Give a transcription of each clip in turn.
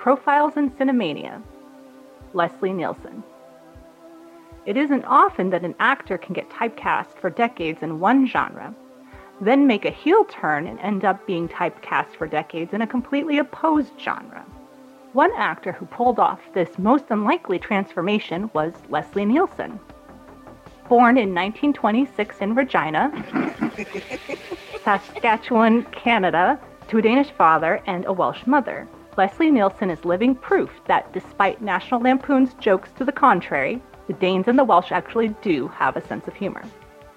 Profiles in Cinemania, Leslie Nielsen. It isn't often that an actor can get typecast for decades in one genre, then make a heel turn and end up being typecast for decades in a completely opposed genre. One actor who pulled off this most unlikely transformation was Leslie Nielsen. Born in 1926 in Regina, Saskatchewan, Canada, to a Danish father and a Welsh mother, Leslie Nielsen is living proof that despite National Lampoon's jokes to the contrary, the Danes and the Welsh actually do have a sense of humor.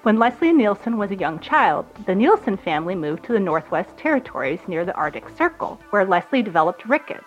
When Leslie Nielsen was a young child, the Nielsen family moved to the Northwest Territories near the Arctic Circle, where Leslie developed rickets,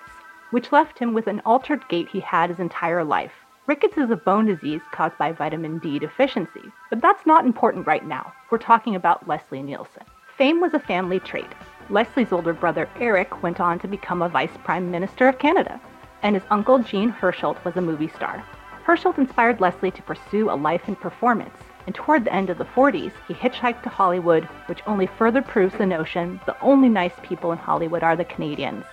which left him with an altered gait he had his entire life. Rickets is a bone disease caused by vitamin D deficiency, but that's not important right now. We're talking about Leslie Nielsen. Fame was a family trait. Leslie's older brother Eric went on to become a Vice Prime Minister of Canada, and his uncle Jean Hersholt was a movie star. Hersholt inspired Leslie to pursue a life in performance, and toward the end of the 40s, he hitchhiked to Hollywood, which only further proves the notion the only nice people in Hollywood are the Canadians.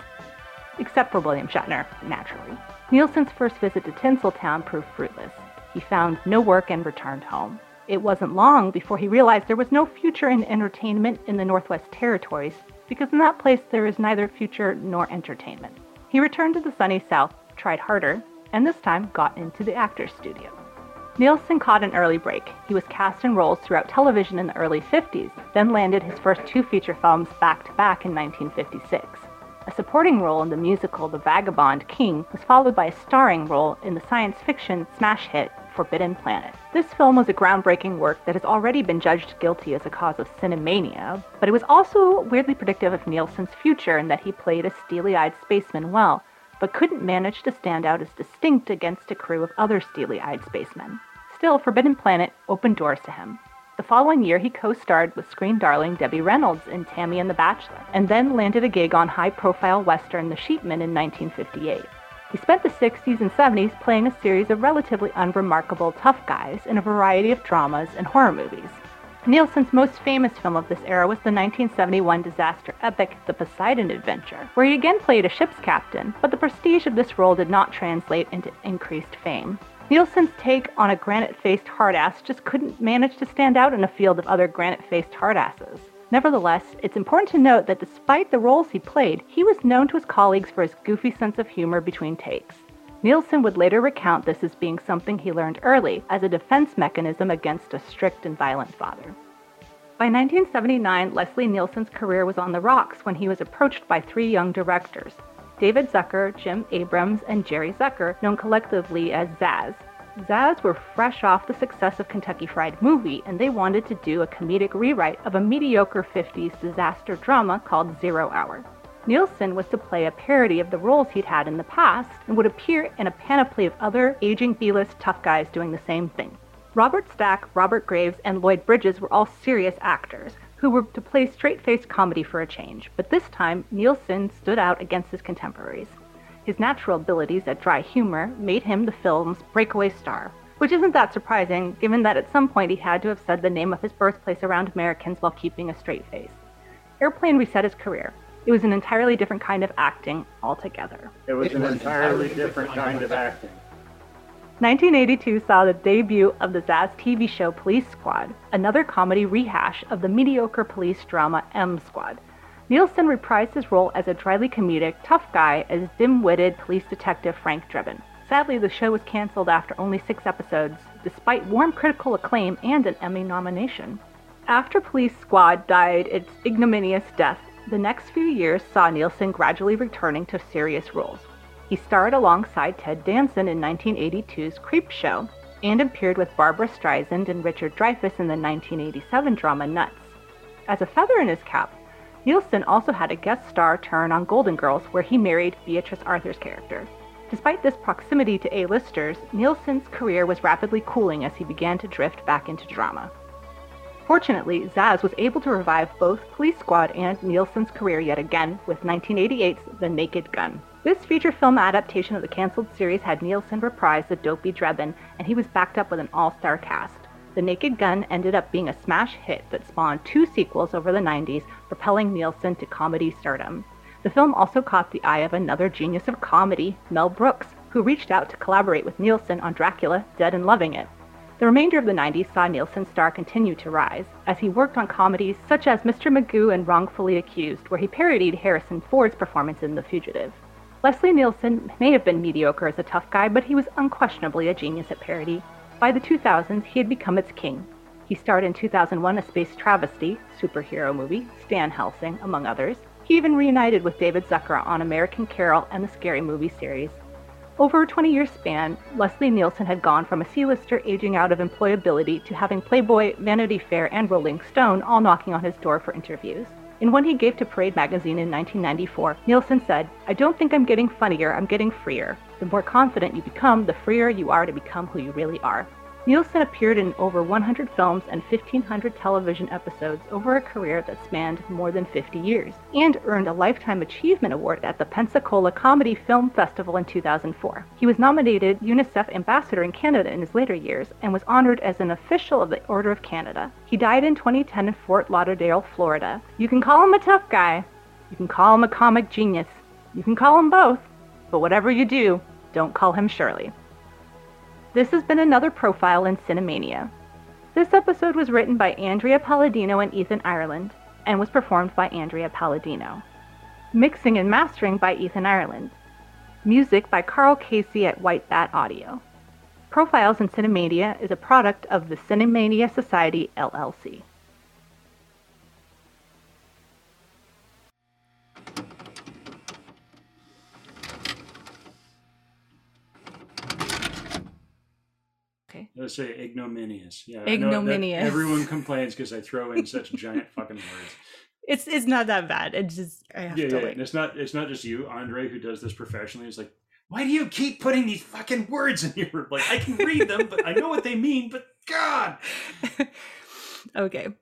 Except for William Shatner, naturally. Nielsen's first visit to Tinseltown proved fruitless. He found no work and returned home. It wasn't long before he realized there was no future in entertainment in the Northwest Territories, because in that place there is neither future nor entertainment. He returned to the sunny South, tried harder, and this time got into the actor's studio. Nielsen caught an early break. He was cast in roles throughout television in the early 50s, then landed his first two feature films back-to-back in 1956. A supporting role in the musical The Vagabond King was followed by a starring role in the science fiction smash hit Forbidden Planet. This film was a groundbreaking work that has already been judged guilty as a cause of cinemania, but it was also weirdly predictive of Nielsen's future in that he played a steely-eyed spaceman well, but couldn't manage to stand out as distinct against a crew of other steely-eyed spacemen. Still, Forbidden Planet opened doors to him. The following year, he co-starred with screen darling Debbie Reynolds in Tammy and the Bachelor, and then landed a gig on high-profile Western The Sheepman in 1958. He spent the 60s and 70s playing a series of relatively unremarkable tough guys in a variety of dramas and horror movies. Nielsen's most famous film of this era was the 1971 disaster epic The Poseidon Adventure, where he again played a ship's captain, but the prestige of this role did not translate into increased fame. Nielsen's take on a granite-faced hard-ass just couldn't manage to stand out in a field of other granite-faced hard-asses. Nevertheless, it's important to note that despite the roles he played, he was known to his colleagues for his goofy sense of humor between takes. Nielsen would later recount this as being something he learned early as a defense mechanism against a strict and violent father. By 1979, Leslie Nielsen's career was on the rocks when he was approached by three young directors, David Zucker, Jim Abrams, and Jerry Zucker, known collectively as ZAZ. ZAZ were fresh off the success of Kentucky Fried Movie, and they wanted to do a comedic rewrite of a mediocre 50s disaster drama called Zero Hour. Nielsen was to play a parody of the roles he'd had in the past and would appear in a panoply of other aging B-list tough guys doing the same thing. Robert Stack, Robert Graves, and Lloyd Bridges were all serious actors who were to play straight-faced comedy for a change, but this time Nielsen stood out against his contemporaries. His natural abilities at dry humor made him the film's breakaway star, which isn't that surprising given that at some point he had to have said the name of his birthplace around Americans while keeping a straight face. Airplane reset his career. It was an entirely different kind of acting altogether. It was an entirely different kind of acting. 1982 saw the debut of the ZAZ TV show Police Squad, another comedy rehash of the mediocre police drama M Squad. Nielsen reprised his role as a dryly comedic tough guy as dim-witted police detective Frank Drebin. Sadly, the show was canceled after only 6 episodes, despite warm critical acclaim and an Emmy nomination. After Police Squad died its ignominious death, the next few years saw Nielsen gradually returning to serious roles. He starred alongside Ted Danson in 1982's Creepshow and appeared with Barbra Streisand and Richard Dreyfuss in the 1987 drama Nuts. As a feather in his cap, Nielsen also had a guest star turn on Golden Girls, where he married Beatrice Arthur's character. Despite this proximity to A-listers, Nielsen's career was rapidly cooling as he began to drift back into drama. Fortunately, ZAZ was able to revive both Police Squad and Nielsen's career yet again with 1988's The Naked Gun. This feature film adaptation of the canceled series had Nielsen reprise the dopey Drebin, and he was backed up with an all-star cast. The Naked Gun ended up being a smash hit that spawned 2 sequels over the 90s, propelling Nielsen to comedy stardom. The film also caught the eye of another genius of comedy, Mel Brooks, who reached out to collaborate with Nielsen on Dracula, Dead and Loving It. The remainder of the 90s saw Nielsen's star continue to rise, as he worked on comedies such as Mr. Magoo and Wrongfully Accused, where he parodied Harrison Ford's performance in The Fugitive. Leslie Nielsen may have been mediocre as a tough guy, but he was unquestionably a genius at parody. By the 2000s, he had become its king. He starred in 2001 A Space Travesty, superhero movie, Stan Helsing, among others. He even reunited with David Zucker on American Carol and the Scary Movie series. Over a 20-year span, Leslie Nielsen had gone from a C-lister aging out of employability to having Playboy, Vanity Fair, and Rolling Stone all knocking on his door for interviews. In one he gave to Parade magazine in 1994, Nielsen said, "I don't think I'm getting funnier, I'm getting freer. The more confident you become, the freer you are to become who you really are." Nielsen appeared in over 100 films and 1,500 television episodes over a career that spanned more than 50 years, and earned a Lifetime Achievement Award at the Pensacola Comedy Film Festival in 2004. He was nominated UNICEF Ambassador in Canada in his later years, and was honored as an official of the Order of Canada. He died in 2010 in Fort Lauderdale, Florida. You can call him a tough guy. You can call him a comic genius. You can call him both. But whatever you do, don't call him Shirley. This has been another Profile in Cinemania. This episode was written by Andrea Palladino and Ethan Ireland, and was performed by Andrea Palladino. Mixing and mastering by Ethan Ireland. Music by Carl Casey at White Bat Audio. Profiles in Cinemania is a product of the Cinemania Society, LLC. Let's say ignominious. Yeah, ignominious. Everyone complains because I throw in such giant fucking words. It's not that bad. It's just I have to. Like... It's not just you, Andre, who does this professionally. It's like, why do you keep putting these fucking words in here? Like I can read them, but I know what they mean. But God. Okay.